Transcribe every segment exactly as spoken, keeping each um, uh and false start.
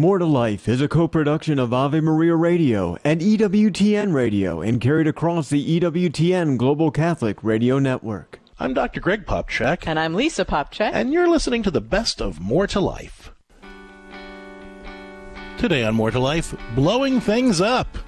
More to Life is a co-production of Ave Maria Radio and E W T N Radio and carried across the E W T N Global Catholic Radio Network. I'm Doctor Greg Popcak. And I'm Lisa Popcak. And you're listening to the best of More to Life. Today on More to Life, blowing things up.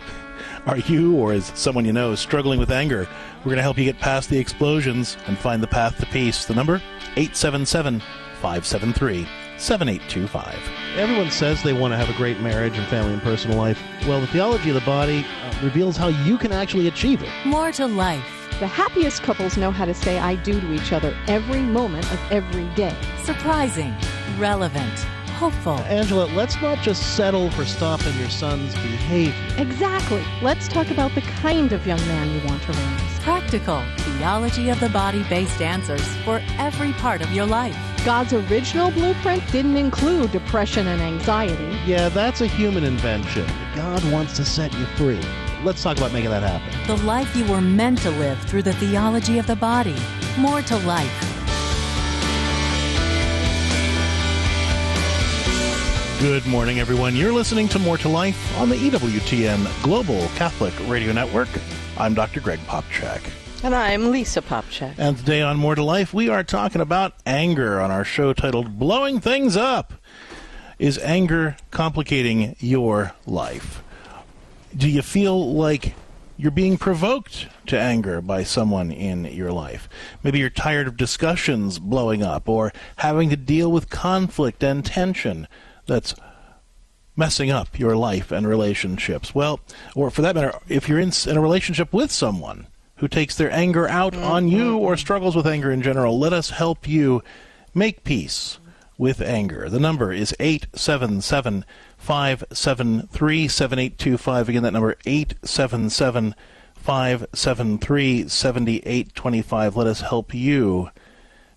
Are you, or is someone you know, struggling with anger? We're going to help you get past the explosions and find the path to peace. The number, eight seven seven, five seven three, seven eight two five. Everyone says they want to have a great marriage and family and personal life. Well, the Theology of the Body uh, reveals how you can actually achieve it. More to Life. The happiest couples know how to say I do to each other every moment of every day. Surprising, relevant, hopeful. Uh, Angela, let's not just settle for stopping your son's behavior. Exactly. Let's talk about the kind of young man you want to raise. Practical, Theology of the Body-based answers for every part of your life. God's original blueprint didn't include depression and anxiety. Yeah, that's a human invention. God wants to set you free. Let's talk about making that happen. The life you were meant to live through the Theology of the Body. More to Life. Good morning, everyone. You're listening to More to Life on the E W T N Global Catholic Radio Network. I'm Doctor Greg Popcak. And I'm Lisa Popcak. And today on More to Life, we are talking about anger on our show titled Blowing Things Up. Is anger complicating your life? Do you feel like you're being provoked to anger by someone in your life? Maybe you're tired of discussions blowing up or having to deal with conflict and tension that's messing up your life and relationships. Well, or for that matter, if you're in, in a relationship with someone who takes their anger out mm-hmm. on you or struggles with anger in general, let us help you make peace with anger. The number is eight seven seven, five seven three, seven eight two five. Again, that number, eight seven seven, five seven three, seven eight two five. Let us help you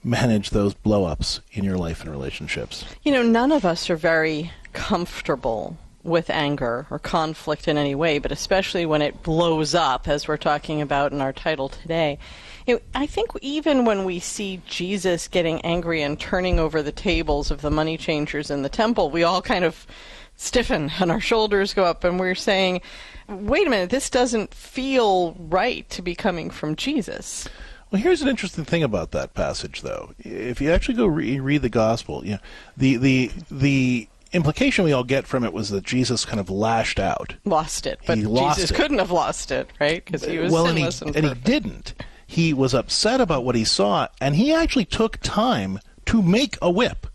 manage those blow-ups in your life and relationships. You know, none of us are very comfortable with anger or conflict in any way, but especially when it blows up, as we're talking about in our title today. You know, I think even when we see Jesus getting angry and turning over the tables of the money changers in the temple, we all kind of stiffen and our shoulders go up and we're saying, wait a minute, this doesn't feel right to be coming from Jesus. Well, here's an interesting thing about that passage, though. If you actually go re- read the gospel, you know, the the the implication we all get from it was that Jesus kind of lashed out. Lost it. But he Jesus it. couldn't have lost it, right? Because he was well, sinless and, he, and, and he didn't. He was upset about what he saw, and he actually took time to make a whip.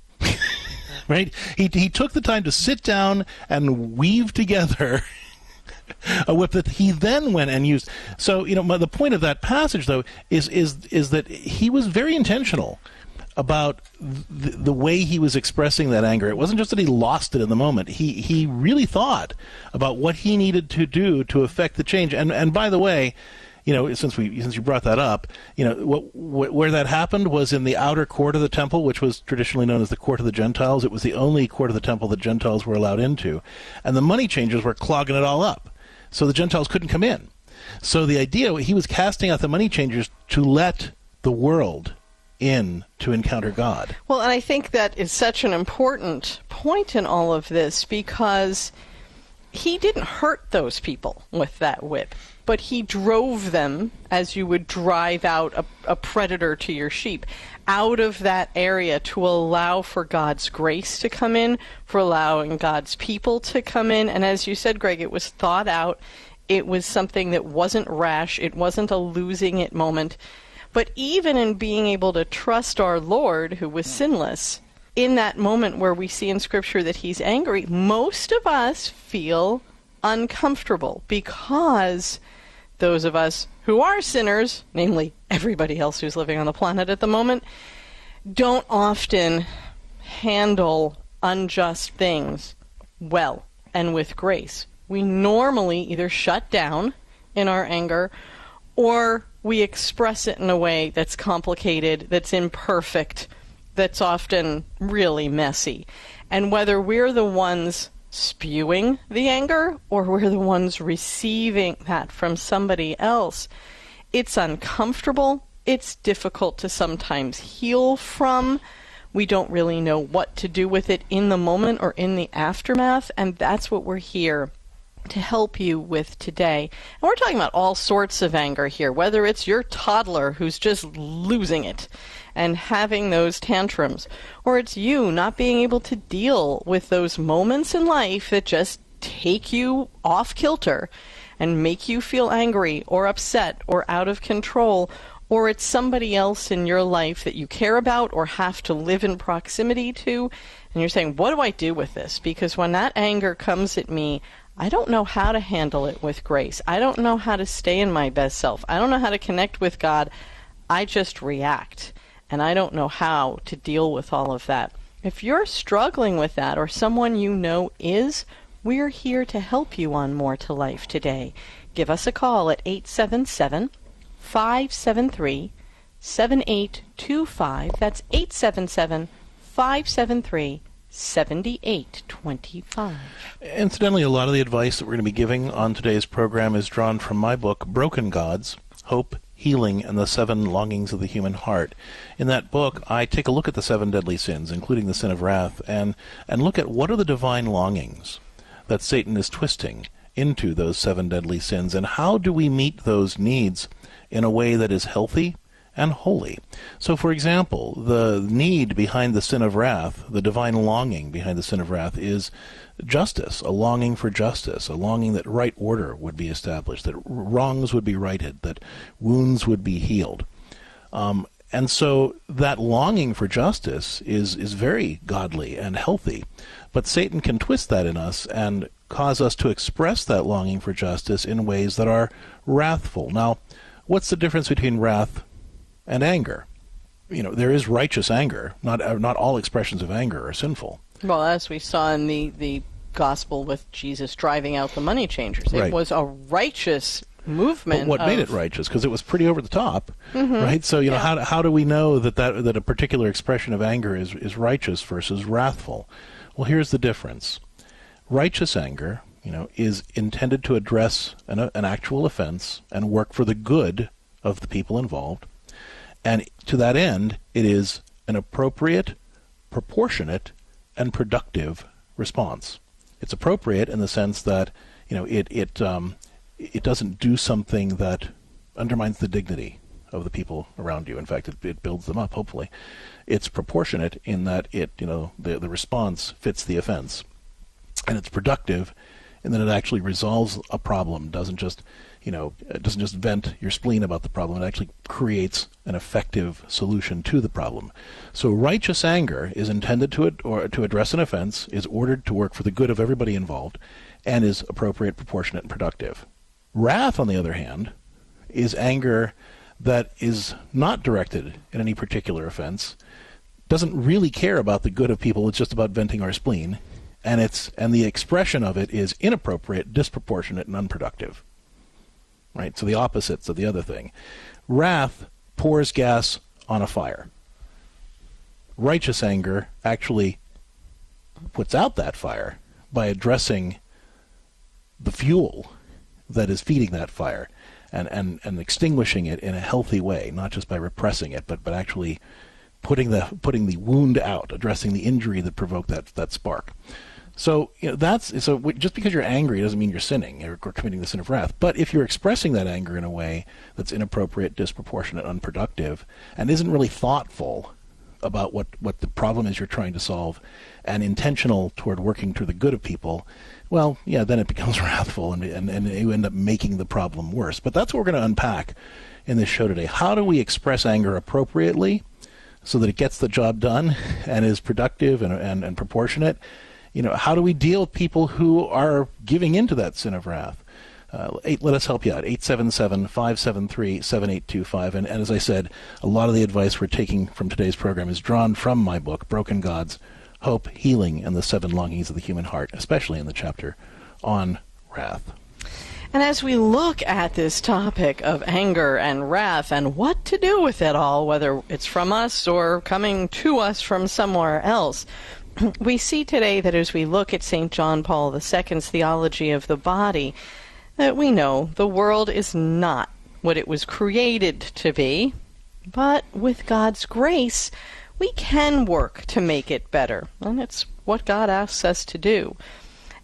Right? He he took the time to sit down and weave together a whip that he then went and used. So, you know, my, the point of that passage, though, is is is that he was very intentional about th- the way he was expressing that anger. It wasn't just that he lost it in the moment. He he really thought about what he needed to do to affect the change. And and by the way, you know, since we since you brought that up, you know, what, what, where that happened was in the outer court of the temple, which was traditionally known as the court of the Gentiles. It was the only court of the temple that Gentiles were allowed into, and the money changers were clogging it all up. So the Gentiles couldn't come in. So the idea, he was casting out the money changers to let the world in to encounter God. Well, and I think that is such an important point in all of this, because he didn't hurt those people with that whip, but he drove them, as you would drive out a, a predator to your sheep, out of that area to allow for God's grace to come in, for allowing God's people to come in. And as you said, Greg, it was thought out. It was something that wasn't rash. It wasn't a losing it moment. But even in being able to trust our Lord, who was sinless, in that moment where we see in Scripture that he's angry, most of us feel uncomfortable, because those of us who are sinners, namely everybody else who's living on the planet at the moment, don't often handle unjust things well and with grace. We normally either shut down in our anger, or we express it in a way that's complicated, that's imperfect, that's often really messy. And whether we're the ones spewing the anger, or we're the ones receiving that from somebody else, it's uncomfortable, it's difficult to sometimes heal from, We don't really know what to do with it in the moment or in the aftermath, and that's what we're here to help you with today. And we're talking about all sorts of anger here, whether it's your toddler who's just losing it and having those tantrums, or it's you not being able to deal with those moments in life that just take you off kilter and make you feel angry or upset or out of control, or it's somebody else in your life that you care about or have to live in proximity to, and you're saying, what do I do with this? Because when that anger comes at me, I don't know how to handle it with grace. I don't know how to stay in my best self. I don't know how to connect with God. I just react, and I don't know how to deal with all of that. If you're struggling with that, or someone you know is, we're here to help you on More to Life today. Give us a call at eight seven seven, five seven three, seven eight two five. That's eight seven seven, five seven three, seven eight two five. Incidentally, a lot of the advice that we're going to be giving on today's program is drawn from my book, Broken Gods, Hope, Healing and the Seven Longings of the Human Heart. In that book, I take a look at the seven deadly sins, including the sin of wrath, and, and look at what are the divine longings that Satan is twisting into those seven deadly sins, and how do we meet those needs in a way that is healthy and holy. So, for example, the need behind the sin of wrath, the divine longing behind the sin of wrath, is justice, a longing for justice, a longing that right order would be established, that wrongs would be righted, that wounds would be healed. Um, and so that longing for justice is, is very godly and healthy. But Satan can twist that in us and cause us to express that longing for justice in ways that are wrathful. Now, what's the difference between wrath and anger? You know, there is righteous anger. Not not all expressions of anger are sinful. Well, as we saw in the, the gospel with Jesus driving out the money changers, it right. was a righteous movement. But what of... made it righteous? Because it was pretty over the top, mm-hmm. right? So, you know, yeah. how how do we know that, that that a particular expression of anger is is righteous versus wrathful? Well, here's the difference. Righteous anger, you know, is intended to address an, an actual offense and work for the good of the people involved. And to that end, it is an appropriate, proportionate, and productive response. It's appropriate in the sense that, you know, it it um, it doesn't do something that undermines the dignity of the people around you. In fact, it, it builds them up, hopefully. It's proportionate in that it, you know, the, the response fits the offense. And it's productive in that it actually resolves a problem, doesn't just, you know, it doesn't just vent your spleen about the problem. It actually creates an effective solution to the problem. So righteous anger is intended to ad- or to address an offense, is ordered to work for the good of everybody involved, and is appropriate, proportionate, and productive. Wrath, on the other hand, is anger that is not directed at any particular offense, doesn't really care about the good of people. It's just about venting our spleen, and it's and the expression of it is inappropriate, disproportionate, and unproductive. Right? So the opposites of the other thing. Wrath pours gas on a fire. Righteous anger actually puts out that fire by addressing the fuel that is feeding that fire. And, and, and extinguishing it in a healthy way, not just by repressing it, but, but actually putting the putting the wound out, addressing the injury that provoked that that spark. So you know, that's so just because you're angry doesn't mean you're sinning or committing the sin of wrath. But if you're expressing that anger in a way that's inappropriate, disproportionate, unproductive, and isn't really thoughtful about what, what the problem is you're trying to solve, and intentional toward working to the good of people, well, yeah, then it becomes wrathful, and, and, and you end up making the problem worse. But that's what we're going to unpack in this show today. How do we express anger appropriately so that it gets the job done and is productive and, and, and proportionate? You know, how do we deal with people who are giving into that sin of wrath? Uh, eight, let us help you out, eight seven seven, five seven three, seven eight two five. And, and as I said, a lot of the advice we're taking from today's program is drawn from my book, Broken Gods, Hope, Healing, and the Seven Longings of the Human Heart, especially in the chapter on wrath. And as we look at this topic of anger and wrath and what to do with it all, whether it's from us or coming to us from somewhere else, we see today that as we look at Saint John Paul the Second's Theology of the Body, that we know the world is not what it was created to be, but with God's grace, we can work to make it better, and it's what God asks us to do.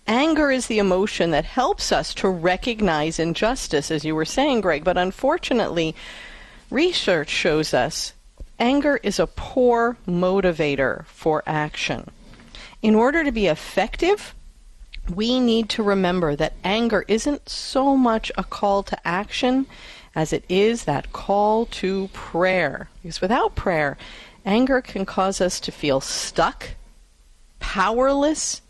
Anger is the emotion that helps us to recognize injustice, as you were saying, Greg, but unfortunately, research shows us anger is a poor motivator for action. In order to be effective, we need to remember that anger isn't so much a call to action as it is that call to prayer. Because without prayer, anger can cause us to feel stuck, powerless,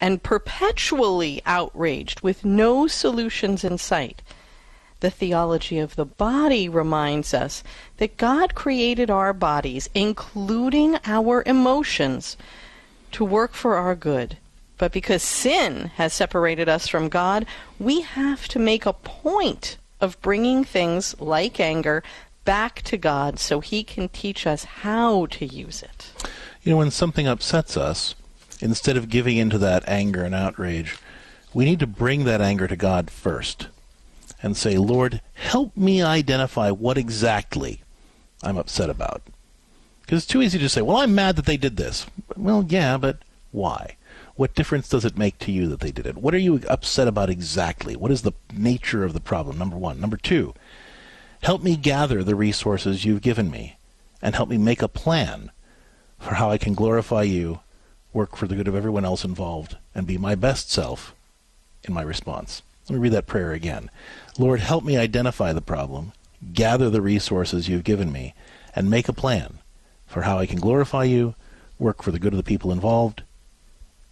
and perpetually outraged with no solutions in sight. The theology of the body reminds us that God created our bodies, including our emotions, to work for our good. But because sin has separated us from God, we have to make a point of bringing things like anger back to God so He can teach us how to use it. You know, when something upsets us, instead of giving into that anger and outrage, we need to bring that anger to God first and say, Lord, help me identify what exactly I'm upset about. Because it's too easy to say, well, I'm mad that they did this. Well, yeah, but why? What difference does it make to you that they did it? What are you upset about exactly? What is the nature of the problem, number one? Number two, help me gather the resources you've given me and help me make a plan for how I can glorify you, work for the good of everyone else involved, and be my best self in my response. Let me read that prayer again. Lord, help me identify the problem, gather the resources you've given me, and make a plan for how I can glorify you, work for the good of the people involved,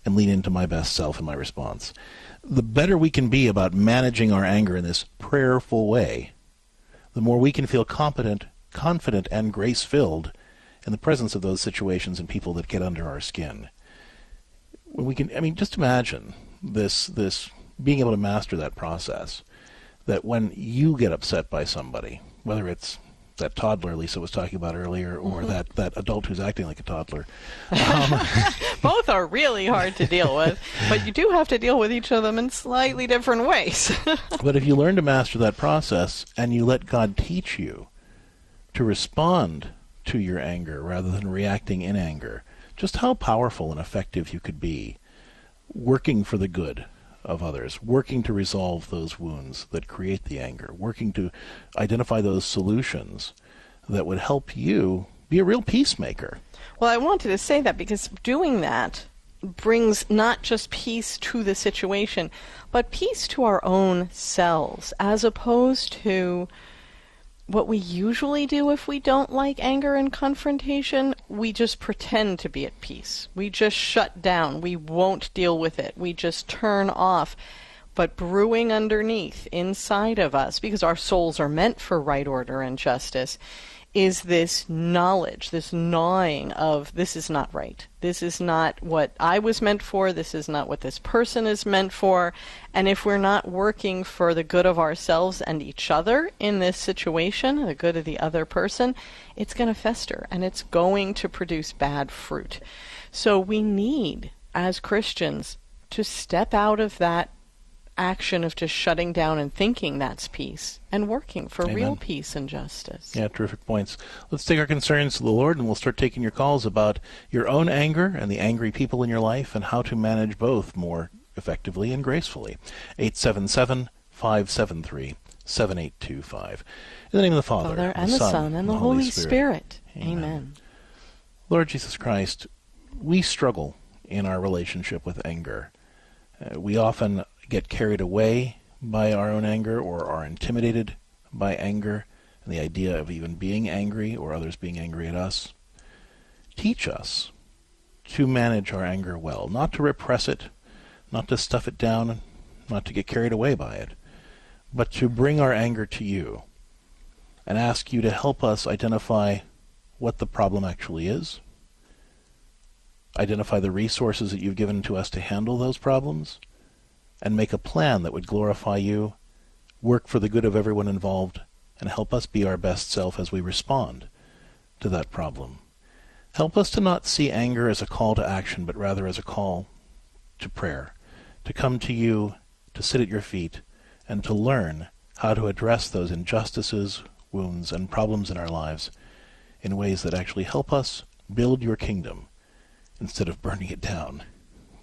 and lean into my best self in my response. The better we can be about managing our anger in this prayerful way, the more we can feel competent, confident, and grace-filled in the presence of those situations and people that get under our skin. When we can, I mean, just imagine this, this being able to master that process, that when you get upset by somebody, whether it's that toddler Lisa was talking about earlier, or mm-hmm. that, that adult who's acting like a toddler. Um, Both are really hard to deal with, but you do have to deal with each of them in slightly different ways. But if you learn to master that process and you let God teach you to respond to your anger rather than reacting in anger, just how powerful and effective you could be working for the good of others, working to resolve those wounds that create the anger, working to identify those solutions that would help you be a real peacemaker. Well, I wanted to say that because doing that brings not just peace to the situation, but peace to our own selves, as opposed to what we usually do if we don't like anger and confrontation. We just pretend to be at peace. We just shut down. We won't deal with it. We just turn off. But brewing underneath, inside of us, because our souls are meant for right order and justice, is this knowledge, this gnawing of this is not right. This is not what I was meant for. This is not what this person is meant for. And if we're not working for the good of ourselves and each other in this situation, the good of the other person, it's going to fester and it's going to produce bad fruit. So we need, as Christians, to step out of that action of just shutting down and thinking that's peace and working for Amen. Real peace and justice. Yeah, terrific points. Let's take our concerns to the Lord, and we'll start taking your calls about your own anger and the angry people in your life and how to manage both more effectively and gracefully. eight seven seven, five seven three, seven eight two five. In the name of the Father, Father and the Son, Son and the Holy Spirit. Spirit. Amen. Amen. Lord Jesus Christ, we struggle in our relationship with anger. Uh, we often get carried away by our own anger or are intimidated by anger and the idea of even being angry or others being angry at us. Teach us to manage our anger well, not to repress it, not to stuff it down, not to get carried away by it, but to bring our anger to you and ask you to help us identify what the problem actually is, identify the resources that you've given to us to handle those problems, and make a plan that would glorify you, work for the good of everyone involved, and help us be our best self as we respond to that problem. Help us to not see anger as a call to action, but rather as a call to prayer, to come to you, to sit at your feet, and to learn how to address those injustices, wounds, and problems in our lives in ways that actually help us Build your kingdom instead of burning it down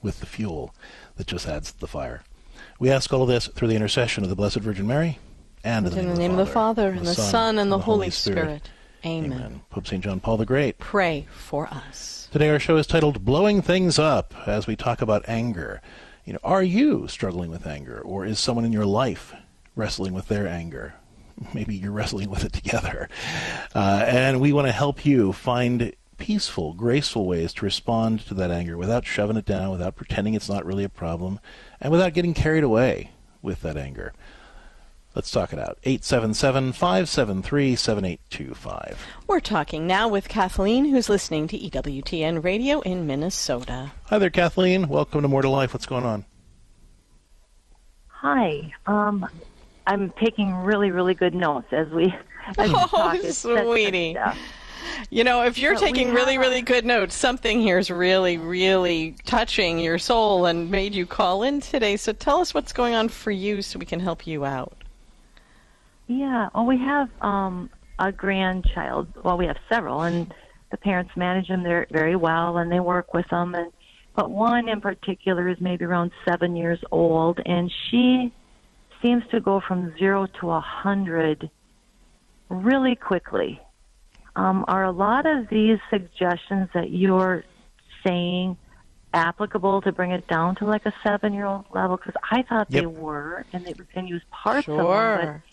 with the fuel that just adds to the fire. We ask all of this through the intercession of the Blessed Virgin Mary, and in the name, name of the Father, and the Son, and the Holy Spirit. Amen. Amen. Pope Saint John Paul the Great, pray for us. Today our show is titled Blowing Things Up, as we talk about anger. You know, are you struggling with anger, or is someone in your life wrestling with their anger? Maybe you're wrestling with it together. Uh, and we want to help you find peaceful, graceful ways to respond to that anger without shoving it down, without pretending it's not really a problem, and without getting carried away with that anger. Let's talk it out. eight seven seven, five seven three, seven eight two five. We're talking now with Kathleen, who's listening to E W T N Radio in Minnesota. Hi there, Kathleen. Welcome to More to Life. What's going on? Hi. Um, I'm taking really, really good notes as we... As oh, we sweetie. You know, if you're but taking really, really good notes, something here is really, really touching your soul and made you call in today. So tell us what's going on for you so we can help you out. Yeah, well, we have um, a grandchild. Well, we have several, and the parents manage them there very well, and they work with them. And but one in particular is maybe around seven years old, and she seems to go from zero to a hundred really quickly. Um, are a lot of these suggestions that you're saying applicable to bring it down to like a seven-year-old level? Because I thought yep. they were, and they can use parts sure. of them.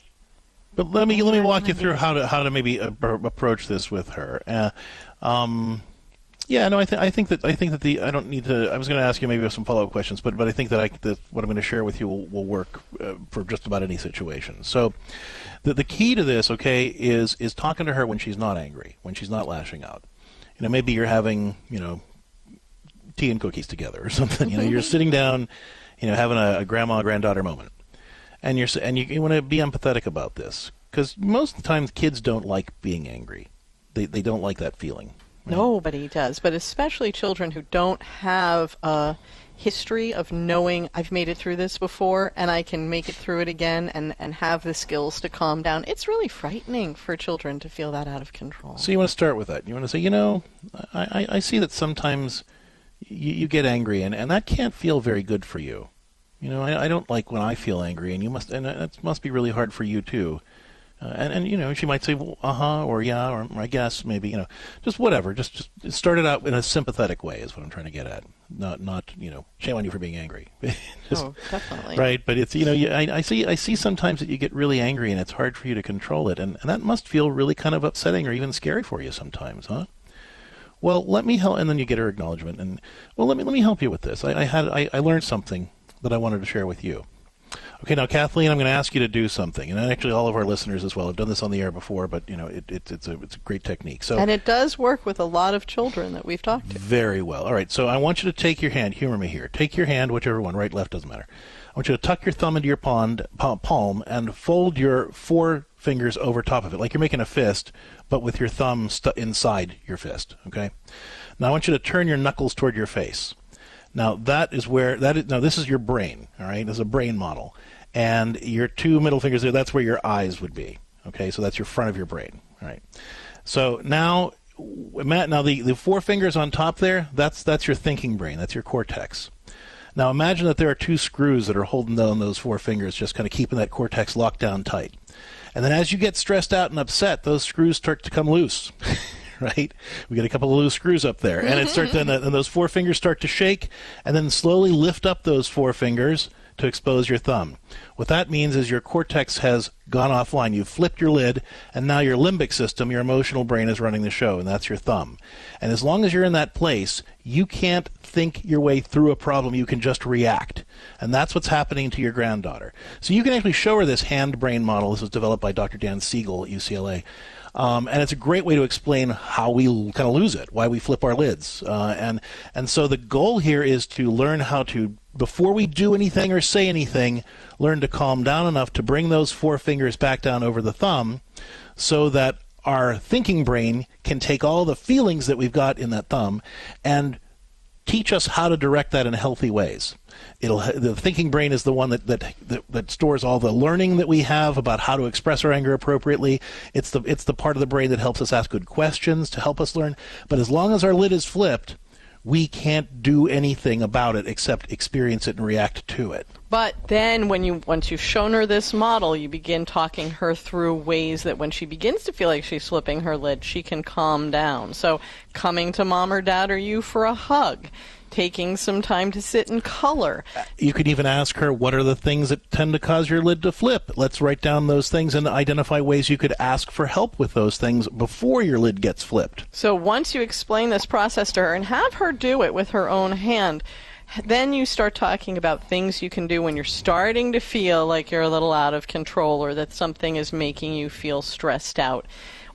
But But let me let me walk you through how to how to maybe uh, approach this with her. Uh, um, yeah, no, I think I think that I think that the I don't need to. I was going to ask you maybe some follow up questions, but but I think that I that what I'm going to share with you will, will work uh, for just about any situation. So, the the key to this, okay, is is talking to her when she's not angry, when she's not lashing out. You know, maybe you're having you know tea and cookies together or something. You know, you're sitting down, you know, having a, a grandma granddaughter moment. And you're and you, you want to be empathetic about this, because most of the time kids don't like being angry. They they don't like that feeling. Right? Nobody does, but especially children who don't have a history of knowing I've made it through this before and I can make it through it again and, and have the skills to calm down. It's really frightening for children to feel that out of control. So you want to start with that. You want to say, you know, I, I, I see that sometimes you, you get angry and, and that can't feel very good for you. You know, I, I don't like when I feel angry, and you must, and it must be really hard for you too. Uh, and and you know, she might say, well, uh huh, or yeah, or I guess maybe, you know, just whatever. Just just start it out in a sympathetic way is what I'm trying to get at. Not not you know, shame on you for being angry. just, oh, definitely. Right, but it's you know, you, I, I see I see sometimes that you get really angry, and it's hard for you to control it, and, and that must feel really kind of upsetting or even scary for you sometimes, huh? Well, let me help, and then you get her acknowledgement, and well, let me let me help you with this. I, I had I, I learned something that I wanted to share with you. Okay, now Kathleen, I'm going to ask you to do something, and actually all of our listeners as well have done this on the air before, but you know it, it, it's a it's a great technique. So and it does work with a lot of children that we've talked to. Very well. All right, so I want you to take your hand. Humor me here. Take your hand, whichever one, right, left, doesn't matter. I want you to tuck your thumb into your pond, palm and fold your four fingers over top of it, like you're making a fist, but with your thumb st- inside your fist. Okay. Now I want you to turn your knuckles toward your face. Now that is where that is. Now this is your brain, all right. This is a brain model, and your two middle fingers there. That's where your eyes would be. Okay, so that's your front of your brain, all right. So now, Matt. Now the, the four fingers on top there. That's that's your thinking brain. That's your cortex. Now imagine that there are two screws that are holding down those four fingers, just kind of keeping that cortex locked down tight. And then as you get stressed out and upset, those screws start to come loose. Right, we get a couple of loose screws up there, and it starts. Then and those four fingers start to shake, and then slowly lift up those four fingers to expose your thumb. What that means is your cortex has gone offline. You've flipped your lid, and now your limbic system, your emotional brain, is running the show, and that's your thumb. And as long as you're in that place, you can't think your way through a problem. You can just react, and that's what's happening to your granddaughter. So you can actually show her this hand brain model. This was developed by Doctor Dan Siegel at U C L A. Um, and it's a great way to explain how we l- kind of lose it, why we flip our lids. Uh, and and so the goal here is to learn how to, before we do anything or say anything, learn to calm down enough to bring those four fingers back down over the thumb so that our thinking brain can take all the feelings that we've got in that thumb and teach us how to direct that in healthy ways. It'll the thinking brain is the one that, that that that stores all the learning that we have about how to express our anger appropriately. It's the it's the part of the brain that helps us ask good questions to help us learn. But as long as our lid is flipped, we can't do anything about it except experience it and react to it. But then when you once you've shown her this model, you begin talking her through ways that when she begins to feel like she's flipping her lid, she can calm down. So coming to mom or dad or you for a hug, taking some time to sit and color. You could even ask her, what are the things that tend to cause your lid to flip? Let's write down those things and identify ways you could ask for help with those things before your lid gets flipped. So once you explain this process to her and have her do it with her own hand, then you start talking about things you can do when you're starting to feel like you're a little out of control or that something is making you feel stressed out,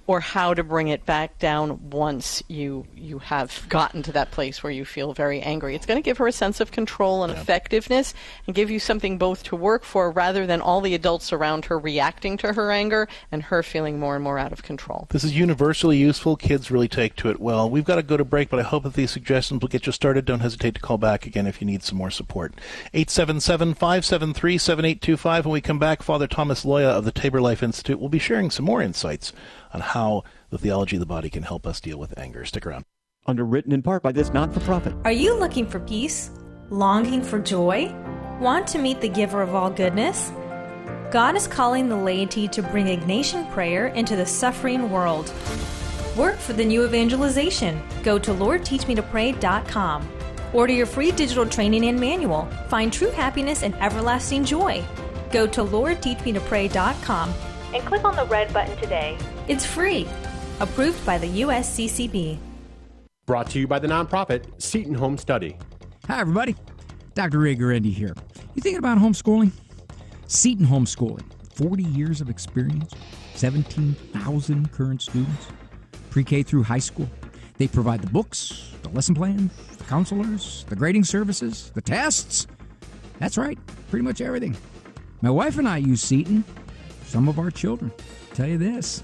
or how to bring it back down once you you have gotten to that place where you feel very angry. It's going to give her a sense of control and yeah. effectiveness and give you something both to work for rather than all the adults around her reacting to her anger and her feeling more and more out of control. This is universally useful. Kids really take to it well. We've got to go to break, but I hope that these suggestions will get you started. Don't hesitate to call back again if you need some more support. eight seven seven, five seven three, seven eight two five. When we come back, Father Thomas Loya of the Tabor Life Institute will be sharing some more insights on how the theology of the body can help us deal with anger. Stick around. Underwritten in part by this not-for-profit. Are you looking for peace? Longing for joy? Want to meet the giver of all goodness? God is calling the laity to bring Ignatian prayer into the suffering world. Work for the new evangelization. Go to Lord Teach Me To Pray dot com. Order your free digital training and manual. Find true happiness and everlasting joy. Go to Lord Teach Me To Pray dot com and click on the red button today. It's free. Approved by the U S C C B. Brought to you by the nonprofit Seton Home Study. Hi, everybody. Doctor Ray Garendi here. You thinking about homeschooling? Seton Homeschooling. forty years of experience, seventeen thousand current students, pre-K through high school. They provide the books, the lesson plan, the counselors, the grading services, the tests. That's right, pretty much everything. My wife and I use Seton. Some of our children. Tell you this,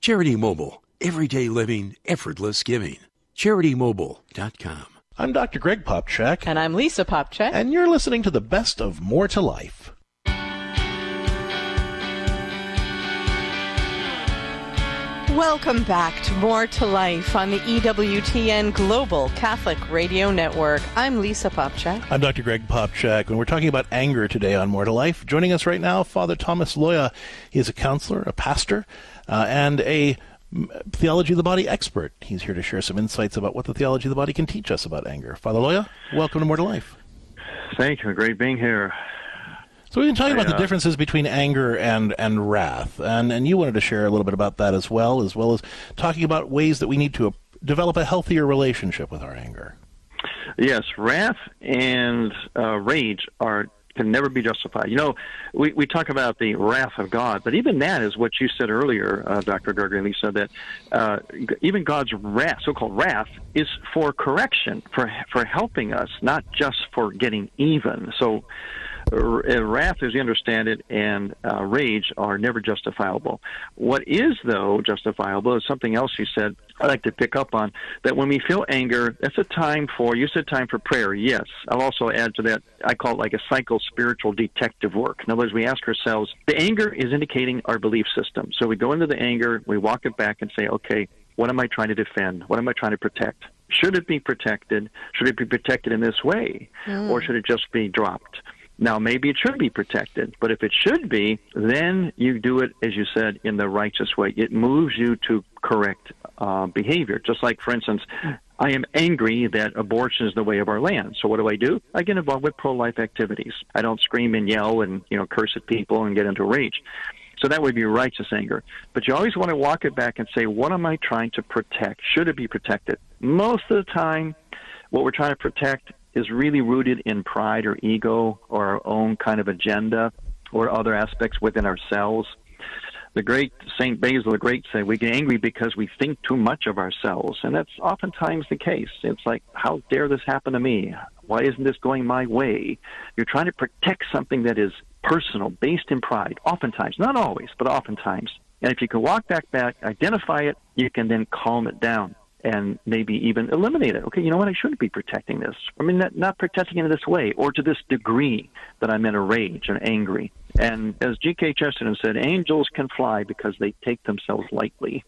Charity Mobile, everyday living, effortless giving. Charity Mobile dot com. I'm Doctor Greg Popcak. And I'm Lisa Popcak. And you're listening to the best of More to Life. Welcome back to More to Life on the E W T N Global Catholic Radio Network. I'm Lisa Popcak. I'm Doctor Greg Popcak, and we're talking about anger today on More to Life. Joining us right now, Father Thomas Loya. He is a counselor, a pastor, uh, and a Theology of the Body expert. He's here to share some insights about what the theology of the body can teach us about anger. Father Loya, welcome to More to Life. Thank you. Great being here. So we've been talking I, about the differences between anger and, and wrath, and, and you wanted to share a little bit about that as well, as well as talking about ways that we need to develop a healthier relationship with our anger. Yes, wrath and uh, rage are can never be justified. You know, we, we talk about the wrath of God, but even that is what you said earlier, uh, Doctor Gregory and Lisa, that uh, g- even God's wrath, so-called wrath, is for correction, for for helping us, not just for getting even. So uh, wrath, as you understand it, and uh, rage are never justifiable. What is, though, justifiable is something else you said I'd like to pick up on, that when we feel anger, that's a time for, you said time for prayer, yes. I'll also add to that, I call it like a psycho-spiritual detective work. In other words, we ask ourselves, the anger is indicating our belief system. So we go into the anger, we walk it back and say, okay, what am I trying to defend? What am I trying to protect? Should it be protected? Should it be protected in this way? Mm. Or should it just be dropped? Now, maybe it should be protected, but if it should be, then you do it, as you said, in the righteous way. It moves you to correct uh, behavior. Just like, for instance, I am angry that abortion is the way of our land. So what do I do? I get involved with pro-life activities. I don't scream and yell and, you know, curse at people and get into a rage. So that would be righteous anger. But you always want to walk it back and say, what am I trying to protect? Should it be protected? Most of the time, what we're trying to protect is really rooted in pride or ego or our own kind of agenda or other aspects within ourselves. The great Saint Basil the Great said we get angry because we think too much of ourselves, and that's oftentimes the case. It's like, how dare this happen to me? Why isn't this going my way? You're trying to protect something that is personal, based in pride, oftentimes, not always, but oftentimes. And if you can walk back back, identify it, you can then calm it down and maybe even eliminate it. Okay, you know what? I shouldn't be protecting this. I mean, not, not protecting it in this way or to this degree that I'm in a rage and angry. And as G K Chesterton said, angels can fly because they take themselves lightly.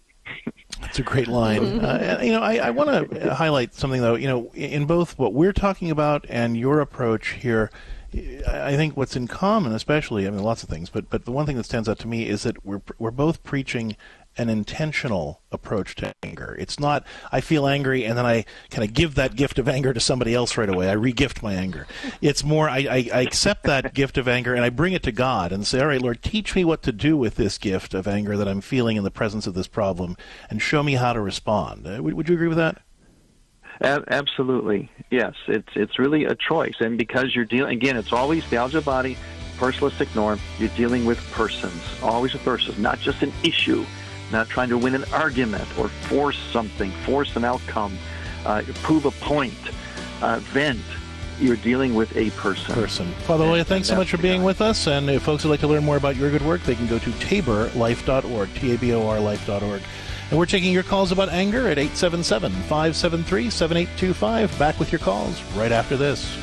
That's a great line. Uh, you know, I, I want to highlight something, though. You know, in both what we're talking about and your approach here, I think what's in common, especially, I mean, lots of things, but but the one thing that stands out to me is that we're we're both preaching an intentional approach to anger. It's not, I feel angry and then I kind of give that gift of anger to somebody else right away. I re-gift my anger. It's more, I, I, I accept that gift of anger and I bring it to God and say, all right, Lord, teach me what to do with this gift of anger that I'm feeling in the presence of this problem and show me how to respond. Would, would you agree with that? Absolutely. Yes. It's it's really a choice. And because you're dealing, again, it's always theology of the body, personalistic norm. You're dealing with persons, always with persons, not just an issue, not trying to win an argument or force something, force an outcome, uh, prove a point, uh, vent. You're dealing with a person. Person. Father Loya, thanks so much for being with us. And if folks would like to learn more about your good work, they can go to tabor life dot org, T A B O R life dot org. And we're taking your calls about anger at eight seven seven, five seven three, seven eight two five. Back with your calls right after this.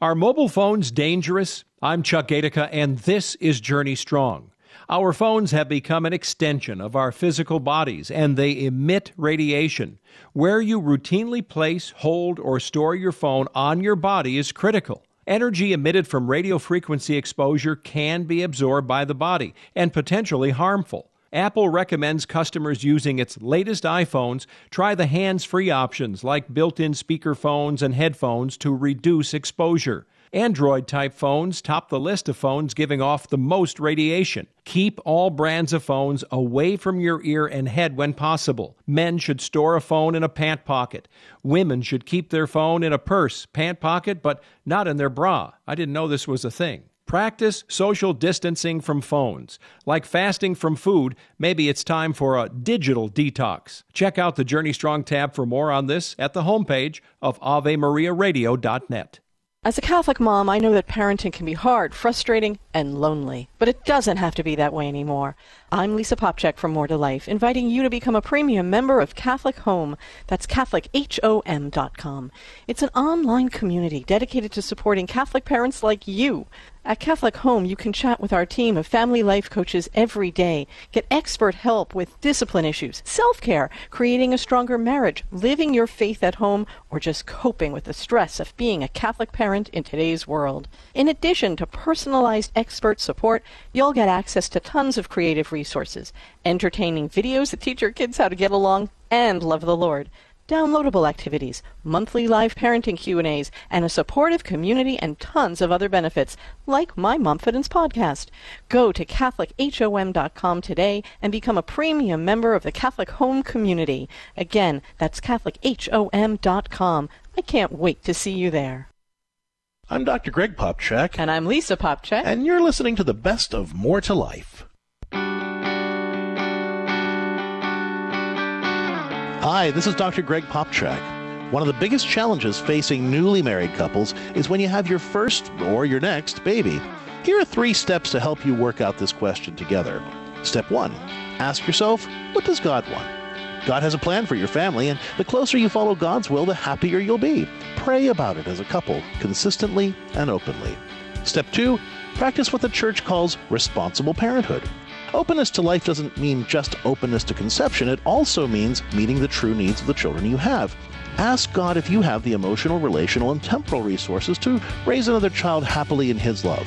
Are mobile phones dangerous? I'm Chuck Gatica, and this is Journey Strong. Our phones have become an extension of our physical bodies, and they emit radiation. Where you routinely place, hold, or store your phone on your body is critical. Energy emitted from radio frequency exposure can be absorbed by the body and potentially harmful. Apple recommends customers using its latest iPhones try the hands-free options like built-in speakerphones and headphones to reduce exposure. Android-type phones top the list of phones giving off the most radiation. Keep all brands of phones away from your ear and head when possible. Men should store a phone in a pant pocket. Women should keep their phone in a purse, pant pocket, but not in their bra. I didn't know this was a thing. Practice social distancing from phones. Like fasting from food, maybe it's time for a digital detox. Check out the Journey Strong tab for more on this at the homepage of ave maria radio dot net. As a Catholic mom, I know that parenting can be hard, frustrating, and lonely. But it doesn't have to be that way anymore. I'm Lisa Popcak from More to Life, inviting you to become a premium member of Catholic H O M. That's Catholic H O M dot com. It's an online community dedicated to supporting Catholic parents like you. At Catholic H O M, you can chat with our team of family life coaches every day, get expert help with discipline issues, self-care, creating a stronger marriage, living your faith at home, or just coping with the stress of being a Catholic parent in today's world. In addition to personalized expert support, you'll get access to tons of creative resources, entertaining videos that teach your kids how to get along and love the Lord, downloadable activities, monthly live parenting Q and A's, and a supportive community and tons of other benefits, like my Momfidence podcast. Go to Catholic H O M dot com today and become a premium member of the Catholic H O M community. Again, that's Catholic H O M dot com. I can't wait to see you there. I'm Doctor Greg Popcak. And I'm Lisa Popcak. And you're listening to the best of More to Life. Hi, this is Doctor Greg Popcak. One of the biggest challenges facing newly married couples is when you have your first or your next baby. Here are three steps to help you work out this question together. Step one, ask yourself, what does God want? God has a plan for your family, and the closer you follow God's will, the happier you'll be. Pray about it as a couple, consistently and openly. Step two, practice what the Church calls responsible parenthood. Openness to life doesn't mean just openness to conception. It also means meeting the true needs of the children you have. Ask God if you have the emotional, relational, and temporal resources to raise another child happily in His love.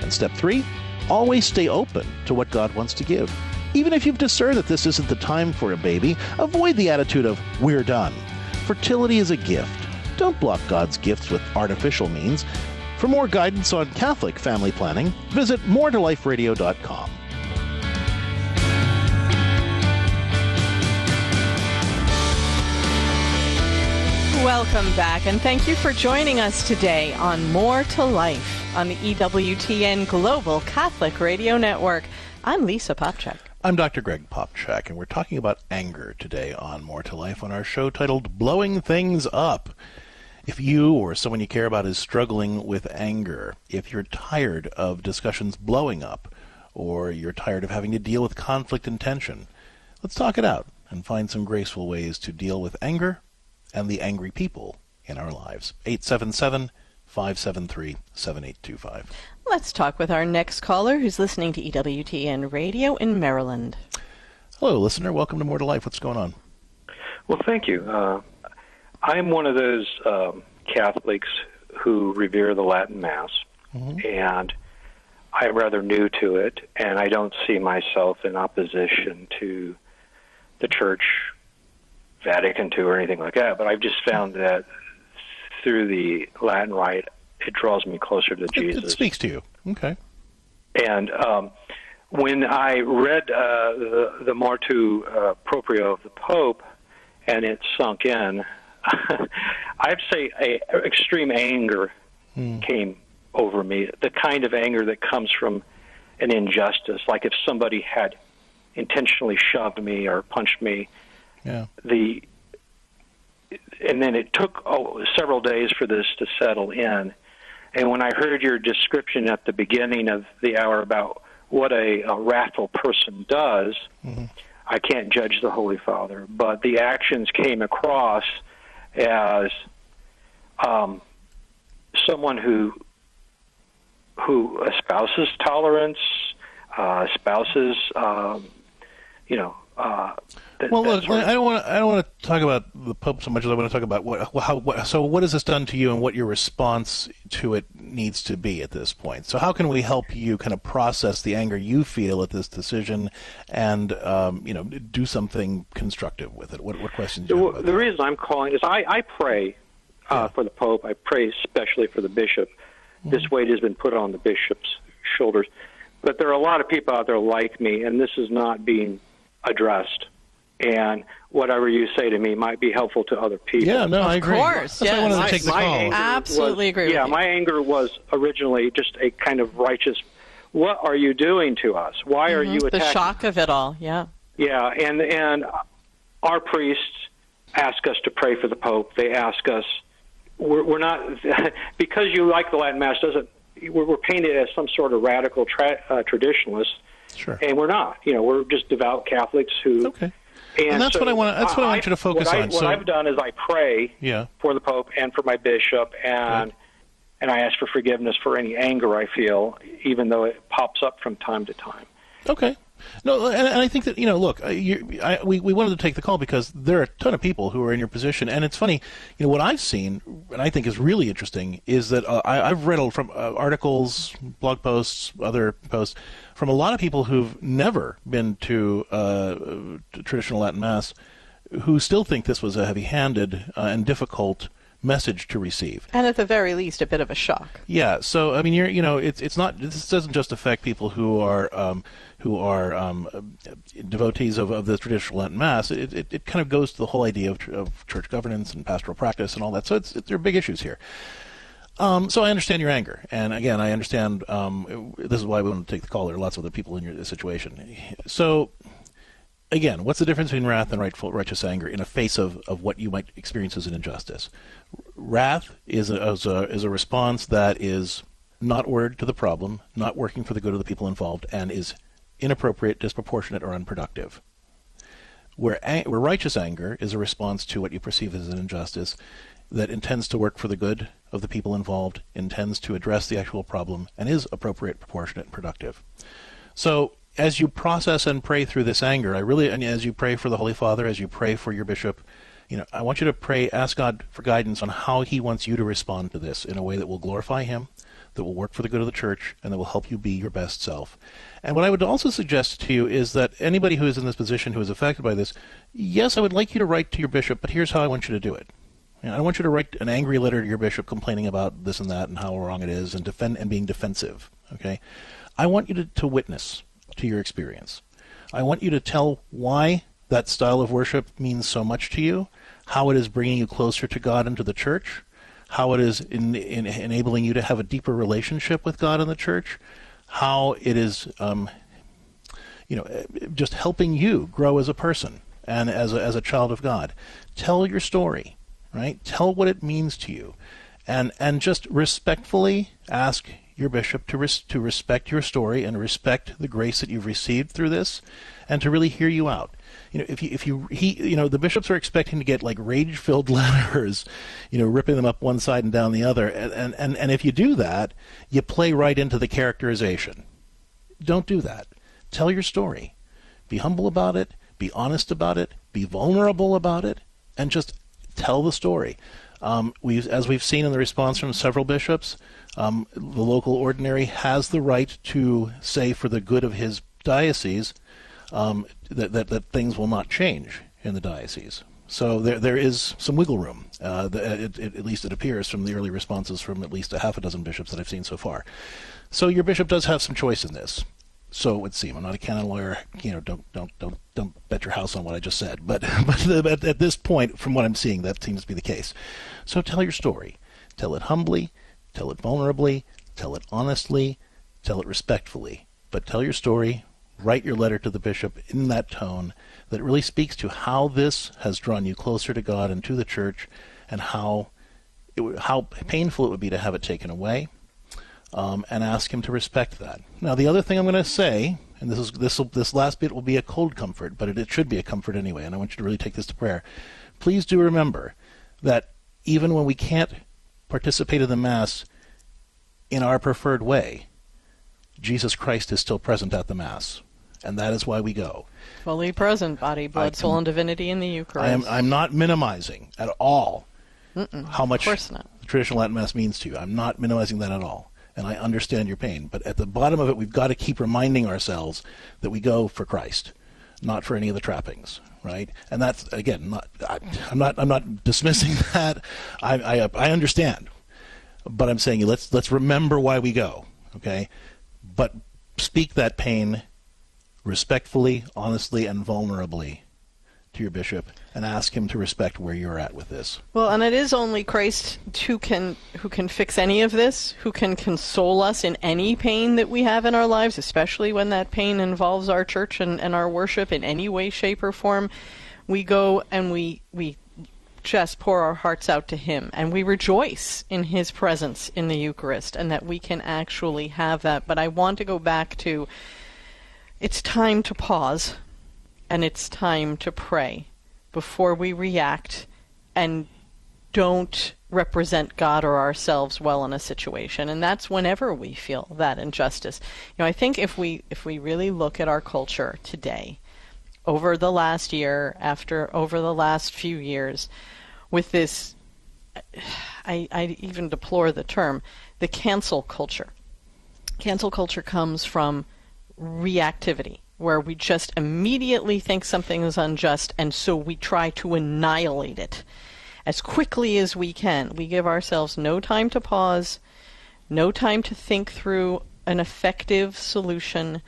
And step three, always stay open to what God wants to give. Even if you've discerned that this isn't the time for a baby, avoid the attitude of, we're done. Fertility is a gift. Don't block God's gifts with artificial means. For more guidance on Catholic family planning, visit more to life radio dot com. Welcome back, and thank you for joining us today on More to Life on the E W T N Global Catholic Radio Network. I'm Lisa Popcak. I'm Doctor Greg Popcak, and we're talking about anger today on More to Life on our show titled Blowing Things Up. If you or someone you care about is struggling with anger, if you're tired of discussions blowing up, or you're tired of having to deal with conflict and tension, let's talk it out and find some graceful ways to deal with anger and the angry people in our lives. eight seven seven, five seven three, seven eight two five. Let's talk with our next caller who's listening to E W T N Radio in Maryland. Hello, listener. Welcome to More to Life. What's going on? Well, thank you. Uh... I'm one of those um, Catholics who revere the Latin Mass, mm-hmm. and I'm rather new to it, and I don't see myself in opposition to the Church, Vatican Two, or anything like that, but I've just found that through the Latin Rite, it draws me closer to it, Jesus. It speaks to you. Okay. And um, when I read uh, the, the Martu uh, Proprio of the Pope, and it sunk in, I'd say a extreme anger hmm. came over me, the kind of anger that comes from an injustice, like if somebody had intentionally shoved me or punched me. Yeah. The and then it took oh, several days for this to settle in. And when I heard your description at the beginning of the hour about what a, a wrathful person does, mm-hmm. I can't judge the Holy Father, but the actions came across as um, someone who who espouses tolerance, uh, espouses, um, you know. Uh, th- well, look, sort of... I don't want I don't want to talk about the Pope so much as I want to talk about what how what, so what has this done to you and what your response to it needs to be at this point. So how can we help you kind of process the anger you feel at this decision, and um, you know, do something constructive with it? What, what questions? Do you have about the that? Reason I'm calling is I I pray uh, yeah. for the Pope. I pray especially for the bishop. Mm-hmm. This weight has been put on the bishop's shoulders, but there are a lot of people out there like me, and this is not being addressed, and whatever you say to me might be helpful to other people. Yeah, no, I agree. Of course, yes. I wanted to take the call. Absolutely agree with you. Yeah, my anger was originally just a kind of righteous, what are you doing to us? Why mm-hmm. are you attacking? The shock of it all, yeah. Yeah, and and our priests ask us to pray for the Pope. They ask us, we're, we're not, because you like the Latin Mass, doesn't we're, we're painted as some sort of radical tra- uh, traditionalist. Sure. And we're not. You know, we're just devout Catholics who. Okay. And, and that's so what I want. That's what I, I want you to focus what I, on. What so, I've done is I pray yeah. for the Pope and for my bishop, and right. and I ask for forgiveness for any anger I feel, even though it pops up from time to time. Okay. No, and, and I think that, you know, look, you, I, we, we wanted to take the call because there are a ton of people who are in your position. And it's funny, you know, what I've seen and I think is really interesting is that uh, I, I've read from uh, articles, blog posts, other posts from a lot of people who've never been to uh, traditional Latin Mass who still think this was a heavy-handed uh, and difficult message to receive, and at the very least a bit of a shock. Yeah, so I mean, you're you know, it's it's not, this doesn't just affect people who are um, who are um, devotees of, of the traditional Latin Mass. It, it it kind of goes to the whole idea of of church governance and pastoral practice and all that. So it's it, there are big issues here. Um, so I understand your anger, and again, I understand. Um, this is why we want to take the call. There are lots of other people in your situation. So. Again, what's the difference between wrath and rightful, righteous anger in a face of, of what you might experience as an injustice? Wrath is a, is a is a response that is not word to the problem, not working for the good of the people involved, and is inappropriate, disproportionate, or unproductive. Where, where righteous anger is a response to what you perceive as an injustice that intends to work for the good of the people involved, intends to address the actual problem, and is appropriate, proportionate, and productive. So, as you process and pray through this anger, I really, and as you pray for the Holy Father, as you pray for your bishop, you know, I want you to pray, ask God for guidance on how he wants you to respond to this in a way that will glorify him, that will work for the good of the church, and that will help you be your best self. And what I would also suggest to you is that anybody who is in this position who is affected by this, yes, I would like you to write to your bishop, but here's how I want you to do it. You know, I don't want you to write an angry letter to your bishop complaining about this and that and how wrong it is and defend and being defensive, okay? I want you to, to witness to your experience. I want you to tell why that style of worship means so much to you, how it is bringing you closer to God and to the church, how it is in, in enabling you to have a deeper relationship with God and the church, how it is, um, you know, just helping you grow as a person and as a, as a child of God. Tell your story, right? Tell what it means to you, and and just respectfully ask your bishop to res- to respect your story and respect the grace that you've received through this, and to really hear you out. You know, if you, if you, he, you know, the bishops are expecting to get like rage-filled letters, you know, ripping them up one side and down the other. And, and, and if you do that, you play right into the characterization. Don't do that. Tell your story. Be humble about it. Be honest about it. Be vulnerable about it. And just tell the story. Um, we've, as we've seen in the response from several bishops, um, the local ordinary has the right to say for the good of his diocese, Um, that, that that things will not change in the diocese. So there there is some wiggle room. Uh, the, it, it, at least it appears from the early responses from at least a half a dozen bishops that I've seen so far. So your bishop does have some choice in this. So it would seem. I'm not a canon lawyer. You know, don't don't don't don't bet your house on what I just said. But but at, at this point, from what I'm seeing, that seems to be the case. So tell your story. Tell it humbly. Tell it vulnerably. Tell it honestly. Tell it respectfully. But tell your story. Write your letter to the bishop in that tone that really speaks to how this has drawn you closer to God and to the church, and how it, how painful it would be to have it taken away, um, and ask him to respect that. Now, the other thing I'm going to say, and this is this this last bit will be a cold comfort, but it, it should be a comfort anyway, and I want you to really take this to prayer. Please do remember that even when we can't participate in the Mass in our preferred way, Jesus Christ is still present at the Mass, and that is why we go. Fully present, body, blood, soul, and divinity in the Eucharist. I am, I'm not minimizing at all Mm-mm, how much the traditional Latin Mass means to you. I'm not minimizing that at all, and I understand your pain. But at the bottom of it, we've got to keep reminding ourselves that we go for Christ, not for any of the trappings, right? And that's, again, not, I, I'm not I'm not dismissing that. I, I I understand, but I'm saying let's let's remember why we go, okay? But speak that pain respectfully, honestly, and vulnerably to your bishop, and ask him to respect where you're at with this. Well, and it is only Christ who can who can fix any of this, who can console us in any pain that we have in our lives, especially when that pain involves our church and, and our worship in any way, shape, or form. We go and we we just pour our hearts out to him, and we rejoice in his presence in the Eucharist, and that we can actually have that. But I want to go back to, it's time to pause, and it's time to pray before we react and don't represent God or ourselves well in a situation. And that's whenever we feel that injustice. You know, I think if we if we really look at our culture today, over the last year, after over the last few years, with this, I, I even deplore the term, the cancel culture. Cancel culture comes from reactivity, where we just immediately think something is unjust, and so we try to annihilate it as quickly as we can. We give ourselves no time to pause, no time to think through an effective solution,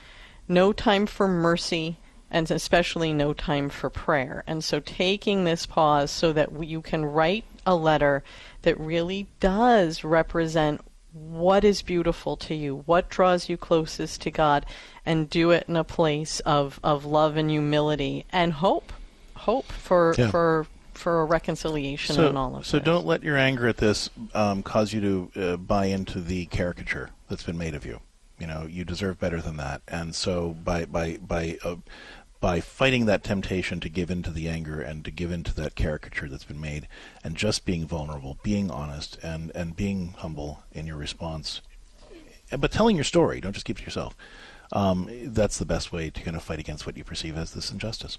no time for mercy, and especially no time for prayer. And so taking this pause so that you can write a letter that really does represent what is beautiful to you, what draws you closest to God, and do it in a place of, of love and humility and hope, hope for yeah. for for a reconciliation so, and all of so this. So don't let your anger at this um, cause you to uh, buy into the caricature that's been made of you. You know, you deserve better than that. And so by by by. Uh, by fighting that temptation to give in to the anger and to give in to that caricature that's been made, and just being vulnerable, being honest, and, and being humble in your response. But telling your story, don't just keep it to yourself. um, that's the best way to kind of fight against what you perceive as this injustice.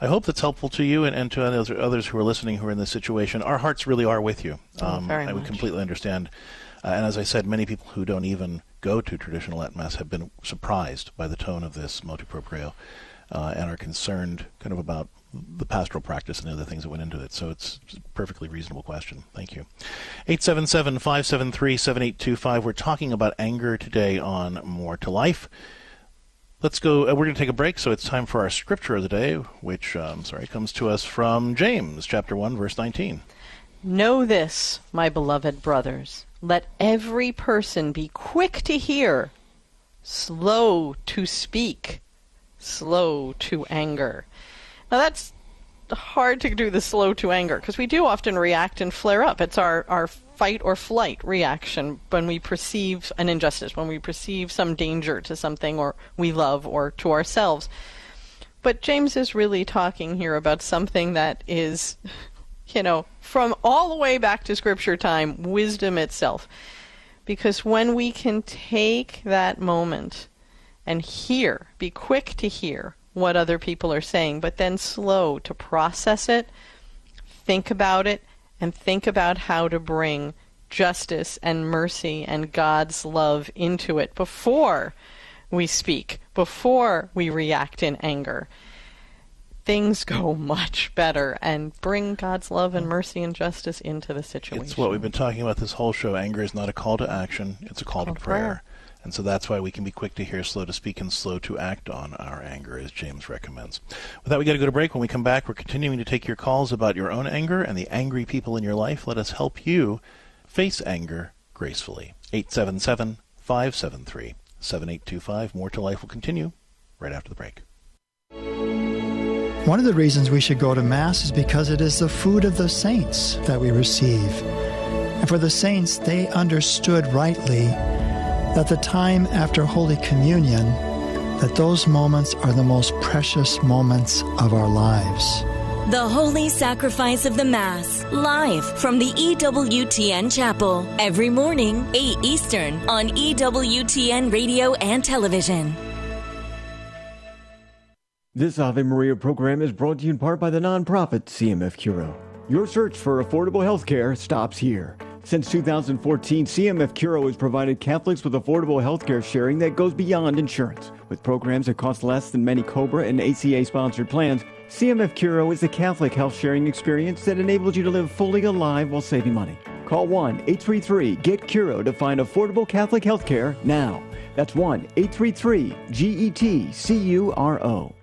I hope that's helpful to you and, and to others who are listening who are in this situation. Our hearts really are with you. Um, oh, very I would much. completely understand. Uh, and as I said, many people who don't even go to traditional Latin Mass have been surprised by the tone of this motu proprio uh, and are concerned kind of about the pastoral practice and other things that went into it. So it's a perfectly reasonable question. Thank you. eight seven seven, five seven three, seven eight two five. We're talking about anger today on More to Life. Let's go. We're going to take a break, so it's time for our scripture of the day, which, um, sorry, comes to us from James, chapter one, verse nineteen. Know this, my beloved brothers. Let every person be quick to hear, slow to speak, slow to anger. Now, that's hard to do, the slow to anger, because we do often react and flare up. It's our, our fight or flight reaction when we perceive an injustice, when we perceive some danger to something or we love or to ourselves. But James is really talking here about something that is, you know, from all the way back to Scripture time, wisdom itself. Because when we can take that moment and hear, be quick to hear what other people are saying, but then slow to process it, think about it, and think about how to bring justice and mercy and God's love into it before we speak, before we react in anger. Things go much better and bring God's love and mercy and justice into the situation. It's what we've been talking about this whole show. Anger is not a call to action, it's a call, call to prayer. prayer. And so that's why we can be quick to hear, slow to speak, and slow to act on our anger, as James recommends. With that, we got to go to break. When we come back, we're continuing to take your calls about your own anger and the angry people in your life. Let us help you face anger gracefully. eight seven seven, five seven three, seven eight two five. More to Life will continue right after the break. One of the reasons we should go to Mass is because it is the food of the saints that we receive. And for the saints, they understood rightly that the time after Holy Communion, that those moments are the most precious moments of our lives. The Holy Sacrifice of the Mass, live from the E W T N Chapel, every morning, eight Eastern, on E W T N Radio and Television. This Ave Maria program is brought to you in part by the nonprofit C M F Curo. Your search for affordable health care stops here. Since two thousand fourteen, C M F Curo has provided Catholics with affordable healthcare sharing that goes beyond insurance. With programs that cost less than many COBRA and A C A-sponsored plans, C M F Curo is a Catholic health sharing experience that enables you to live fully alive while saving money. Call one eight three three, G E T, C U R O to find affordable Catholic healthcare now. That's one eight three three, G E T, C U R O.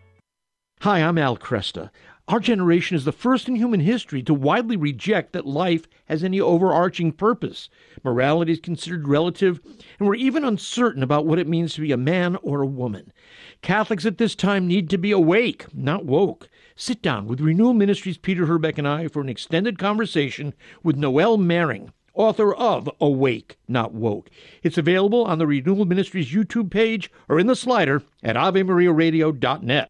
Hi, I'm Al Cresta. Our generation is the first in human history to widely reject that life has any overarching purpose. Morality is considered relative, and we're even uncertain about what it means to be a man or a woman. Catholics at this time need to be awake, not woke. Sit down with Renewal Ministries' Peter Herbeck and I for an extended conversation with Noel Maring, author of Awake, Not Woke. It's available on the Renewal Ministries YouTube page or in the slider at ave maria radio dot net.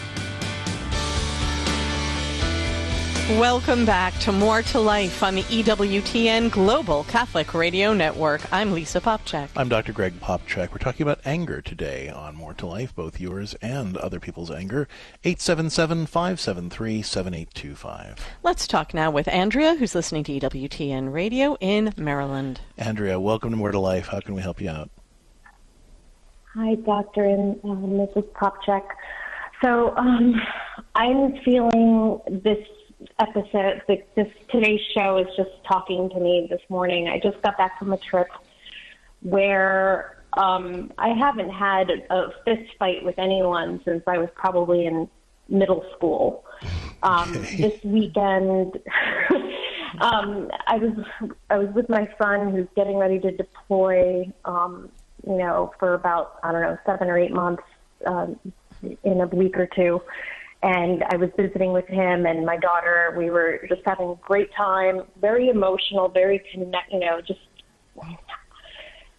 Welcome back to More to Life on the E W T N Global Catholic Radio Network. I'm Lisa Popcak. I'm Doctor Greg Popcak. We're talking about anger today on More to Life, both yours and other people's anger. eight seven seven, five seven three, seven eight two five. Let's talk now with Andrea, who's listening to E W T N Radio in Maryland. Andrea, welcome to More to Life. How can we help you out? Hi, Doctor and uh, Missus Popcak. So um, I'm feeling this episode, the, this today's show is just talking to me this morning. I just got back from a trip where Um, I haven't had a fist fight with anyone since I was probably in middle school. Um, okay. This weekend, um, I was I was with my son who's getting ready to deploy, um, you know, for about, I don't know, seven or eight months um, in a week or two. And I was visiting with him and my daughter. We were just having a great time, very emotional, very connect, you know, just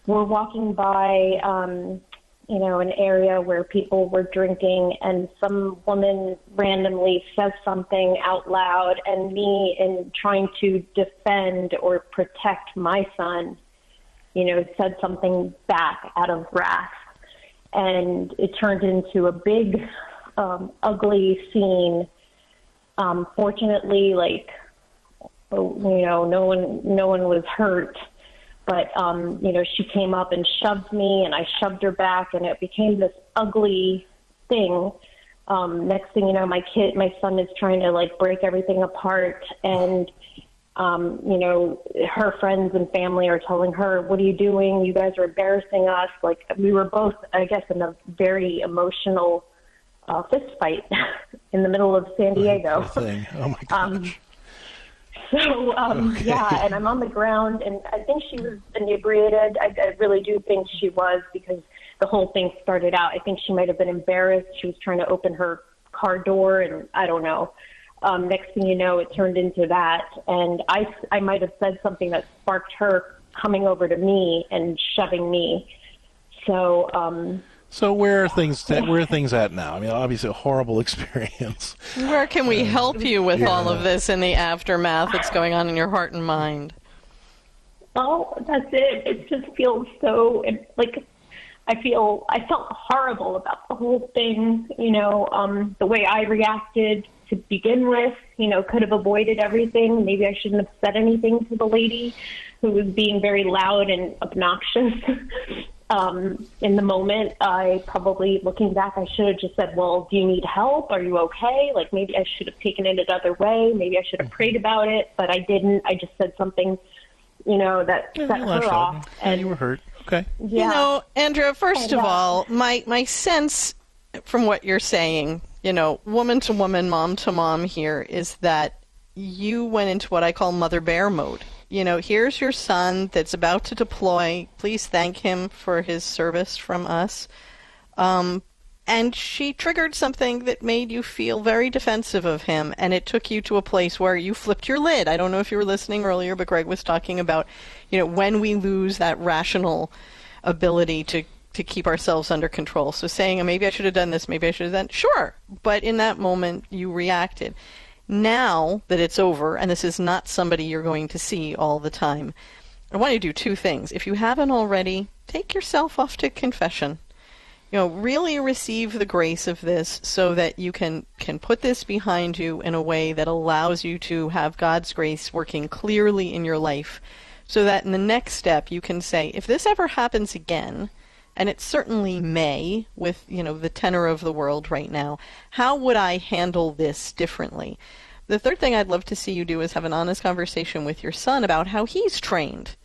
we're walking by, um, you know, an area where people were drinking, and some woman randomly says something out loud, and me, in trying to defend or protect my son, you know, said something back out of wrath. And it turned into a big, um, ugly scene. Um, fortunately, like, you know, no one, no one was hurt. But, um, you know, she came up and shoved me, and I shoved her back, and it became this ugly thing. Um, next thing you know, my kid, my son is trying to, like, break everything apart. And, um, you know, her friends and family are telling her, what are you doing? You guys are embarrassing us. Like, we were both, I guess, in a very emotional uh, fist fight in the middle of San Diego. Oh, my gosh. Um, So, um, okay. yeah, and I'm on the ground, and I think she was inebriated. I, I really do think she was, because the whole thing started out, I think she might have been embarrassed. She was trying to open her car door, and I don't know. Um, next thing you know, it turned into that, and I, I might have said something that sparked her coming over to me and shoving me. So... Um, So where are things that, where are things at now? I mean, obviously a horrible experience. Where can we help you with yeah. all of this in the aftermath that's going on in your heart and mind? Well, that's it. It just feels so, like, I feel, I felt horrible about the whole thing, you know, um, the way I reacted to begin with, you know, could have avoided everything. Maybe I shouldn't have said anything to the lady who was being very loud and obnoxious. Um, in the moment, I probably, looking back, I should have just said, well, do you need help? Are you okay? Like, maybe I should have taken it another way. Maybe I should have prayed about it, but I didn't. I just said something, you know, that yeah, set her off. That. And yeah, you were hurt. Okay. Yeah. You know, Andrea, first and, uh, of all, my, my sense from what you're saying, you know, woman to woman, mom to mom here, is that you went into what I call mother bear mode. You know, here's your son that's about to deploy. Please thank him for his service from us. Um, and she triggered something that made you feel very defensive of him, and it took you to a place where you flipped your lid. I don't know if you were listening earlier, but Greg was talking about, you know, when we lose that rational ability to, to keep ourselves under control. So saying, oh, maybe I should have done this, maybe I should have done that. Sure, but in that moment, you reacted. Now that it's over, and this is not somebody you're going to see all the time, I want you to do two things. If you haven't already, take yourself off to confession. You know, really receive the grace of this so that you can, can put this behind you in a way that allows you to have God's grace working clearly in your life, so that in the next step you can say, if this ever happens again, and it certainly may with, you know, the tenor of the world right now, how would I handle this differently? The third thing I'd love to see you do is have an honest conversation with your son about how he's trained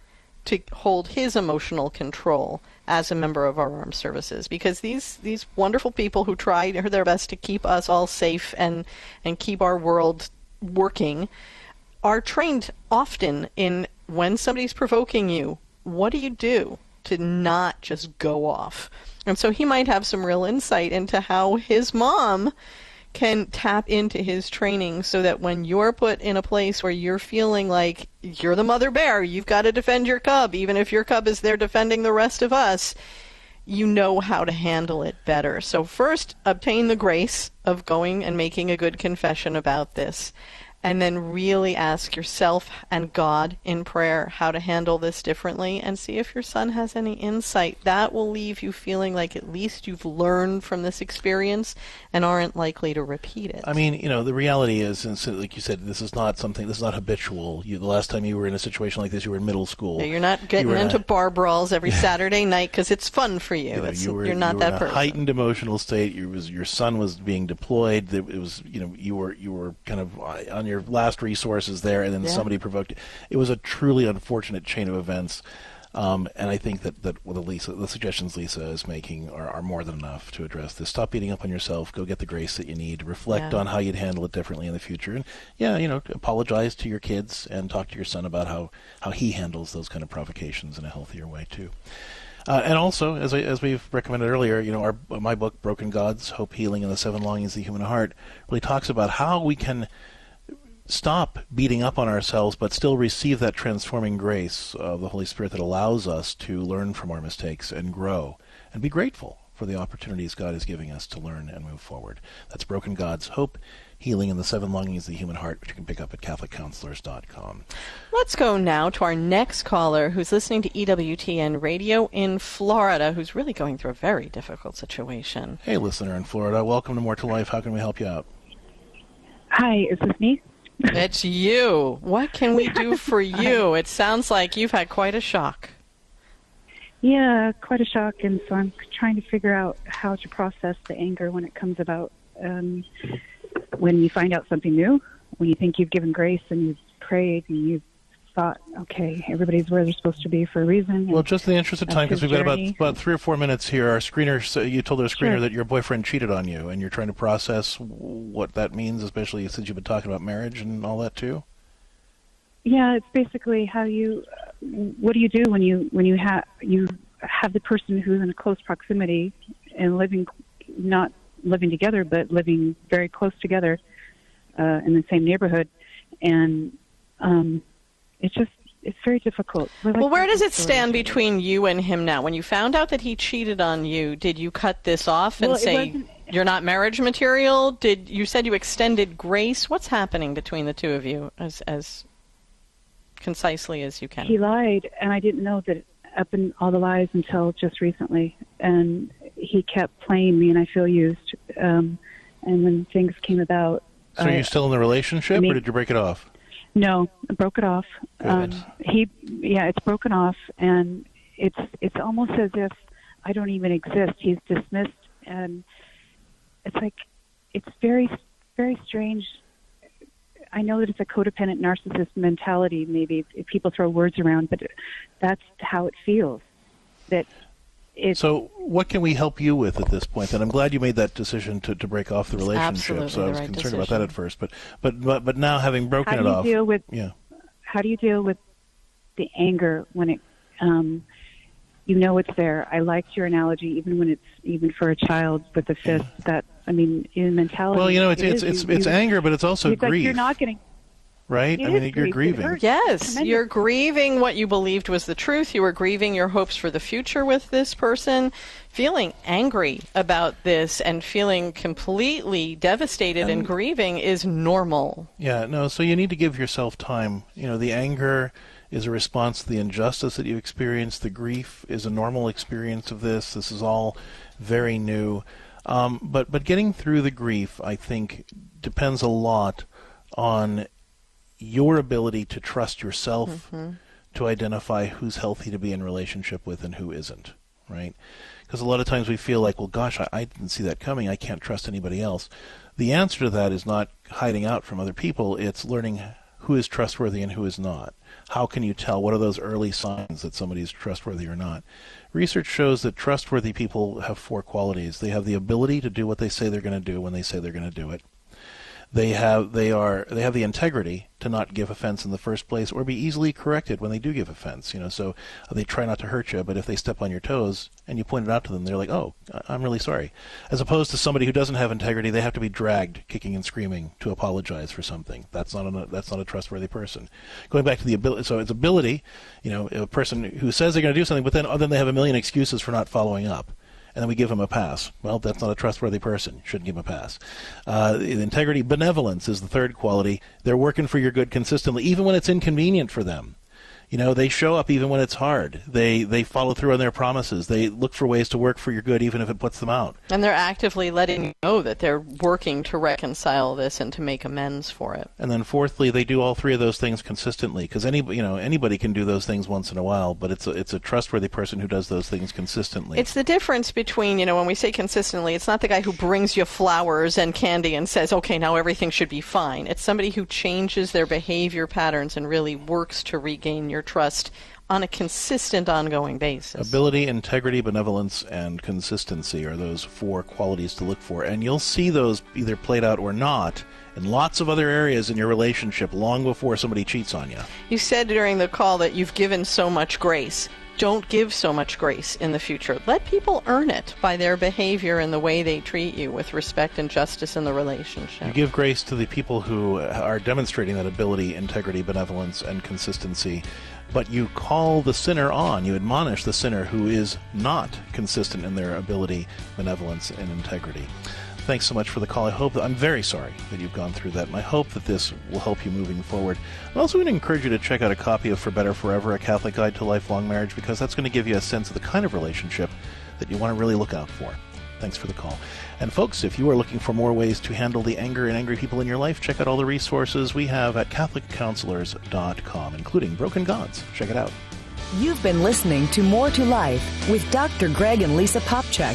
to hold his emotional control as a member of our armed services. Because these, these wonderful people who try their best to keep us all safe and, and keep our world working are trained often in, when somebody's provoking you, what do you do to not just go off? And so he might have some real insight into how his mom can tap into his training so that when you're put in a place where you're feeling like you're the mother bear, you've got to defend your cub, even if your cub is there defending the rest of us, you know how to handle it better. So first, obtain the grace of going and making a good confession about this. And then really ask yourself and God in prayer how to handle this differently, and see if your son has any insight. That will leave you feeling like at least you've learned from this experience and aren't likely to repeat it. I mean, you know, the reality is, and so, like you said, this is not something, this is not habitual. You, the last time you were in a situation like this, you were in middle school. No, you're not getting you into not, bar brawls every Saturday night because it's fun for you. You know, you were, you're not you were that in a person. Heightened emotional state. You was, your son was being deployed. It was, you know, you were, you were kind of on your last resources there, and then yeah. somebody provoked it. It was a truly unfortunate chain of events. Um, and I think that, that the, Lisa, the suggestions Lisa is making are, are more than enough to address this. Stop beating up on yourself. Go get the grace that you need. Reflect yeah. on how you'd handle it differently in the future. And, yeah, you know, apologize to your kids and talk to your son about how, how he handles those kind of provocations in a healthier way, too. Uh, and also, as I, as we've recommended earlier, you know, our, my book, Broken Gods, Hope, Healing and the Seven Longings of the Human Heart, really talks about how we can stop beating up on ourselves but still receive that transforming grace of the Holy Spirit that allows us to learn from our mistakes and grow and be grateful for the opportunities God is giving us to learn and move forward. That's Broken Gods, Hope, Healing and the Seven Longings of the Human Heart, which you can pick up at Catholic Counselors dot com. Let's go now to our next caller who's listening to E W T N Radio in Florida, who's really going through a very difficult situation. Hey, listener in Florida, welcome to More to Life. How can we help you out? Hi, is this me? It's you. What can we do for you? It sounds like you've had quite a shock. Yeah, quite a shock, and so I'm trying to figure out how to process the anger when it comes about. Um, when you find out something new, when you think you've given grace and you've prayed and you've thought, okay, everybody's where they're supposed to be for a reason. Well, just in the interest of time, because we've got about, about three or four minutes here, our screener, so you told our screener sure. that your boyfriend cheated on you, and you're trying to process what that means, especially since you've been talking about marriage and all that too? Yeah, it's basically how you, what do you do when you when you have you have the person who's in a close proximity and living, not living together, but living very close together uh, in the same neighborhood, and um It's just, it's very difficult. Like well, where does it stand between you and him now? When you found out that he cheated on you, did you cut this off and well, say you're not marriage material? Did you said you extended grace? What's happening between the two of you as as concisely as you can? He lied, and I didn't know that up in all the lies until just recently. And he kept playing me, and I feel used. Um, and when things came about... So uh, are you still in the relationship, I mean, or did you break it off? No, I broke it off. Um, he, yeah, it's broken off, and it's it's almost as if I don't even exist. He's dismissed, and it's like it's very very strange. I know that it's a codependent narcissist mentality. Maybe if people throw words around, but that's how it feels. That. It's, so what can we help you with at this point? And I'm glad you made that decision to, to break off the relationship. So I was right concerned decision. about that at first, but but but, but now having broken how do it you off, deal with, yeah. How do you deal with the anger when it, um, you know, it's there? I liked your analogy, even when it's even for a child with a fist. Yeah. That I mean, in mentality. Well, you know, it's it it's is, it's, you, it's you, anger, but it's also it's grief. Like you're not getting. Right? It I mean, you're grief. grieving. Yes. You're grieving what you believed was the truth. You were grieving your hopes for the future with this person, feeling angry about this and feeling completely devastated and, and grieving is normal. Yeah, no, so you need to give yourself time. You know, the anger is a response to the injustice that you experienced. The grief is a normal experience of this. This is all very new. Um, but, but getting through the grief, I think, depends a lot on your ability to trust yourself, mm-hmm. to identify who's healthy to be in relationship with and who isn't, right? Because a lot of times we feel like, well, gosh, I, I didn't see that coming. I can't trust anybody else. The answer to that is not hiding out from other people. It's learning who is trustworthy and who is not. How can you tell? What are those early signs that somebody is trustworthy or not? Research shows that trustworthy people have four qualities. They have the ability to do what they say they're going to do when they say they're going to do it. They have they are they have the integrity to not give offense in the first place, or be easily corrected when they do give offense. You know, so they try not to hurt you, but if they step on your toes and you point it out to them, they're like, "Oh, I'm really sorry." As opposed to somebody who doesn't have integrity, they have to be dragged, kicking and screaming, to apologize for something. That's not a that's not a trustworthy person. Going back to the ability, so it's ability. You know, a person who says they're going to do something, but then oh, then they have a million excuses for not following up. And then we give him a pass. Well, that's not a trustworthy person. Shouldn't give him a pass. Uh, integrity, benevolence is the third quality. They're working for your good consistently, even when it's inconvenient for them. You know, they show up even when it's hard. They they follow through on their promises. They look for ways to work for your good, even if it puts them out. And they're actively letting you know that they're working to reconcile this and to make amends for it. And then fourthly, they do all three of those things consistently, because any you know anybody can do those things once in a while, but it's a, it's a trustworthy person who does those things consistently. It's the difference between, you know, when we say consistently, it's not the guy who brings you flowers and candy and says, okay, now everything should be fine. It's somebody who changes their behavior patterns and really works to regain your your trust on a consistent, ongoing basis. Ability, integrity, benevolence, and consistency are those four qualities to look for. And you'll see those either played out or not in lots of other areas in your relationship long before somebody cheats on you. You said during the call that you've given so much grace. Don't give so much grace in the future. Let people earn it by their behavior and the way they treat you with respect and justice in the relationship. You give grace to the people who are demonstrating that ability, integrity, benevolence, and consistency, but you call the sinner on. You admonish the sinner who is not consistent in their ability, benevolence, and integrity. Thanks so much for the call. I hope that, I'm very sorry that you've gone through that, and I hope that this will help you moving forward. I'm also going to encourage you to check out a copy of For Better Forever, A Catholic Guide to Lifelong Marriage, because that's going to give you a sense of the kind of relationship that you want to really look out for. Thanks for the call. And folks, if you are looking for more ways to handle the anger and angry people in your life, check out all the resources we have at Catholic Counselors dot com, including Broken Gods. Check it out. You've been listening to More to Life with Doctor Greg and Lisa Popcak.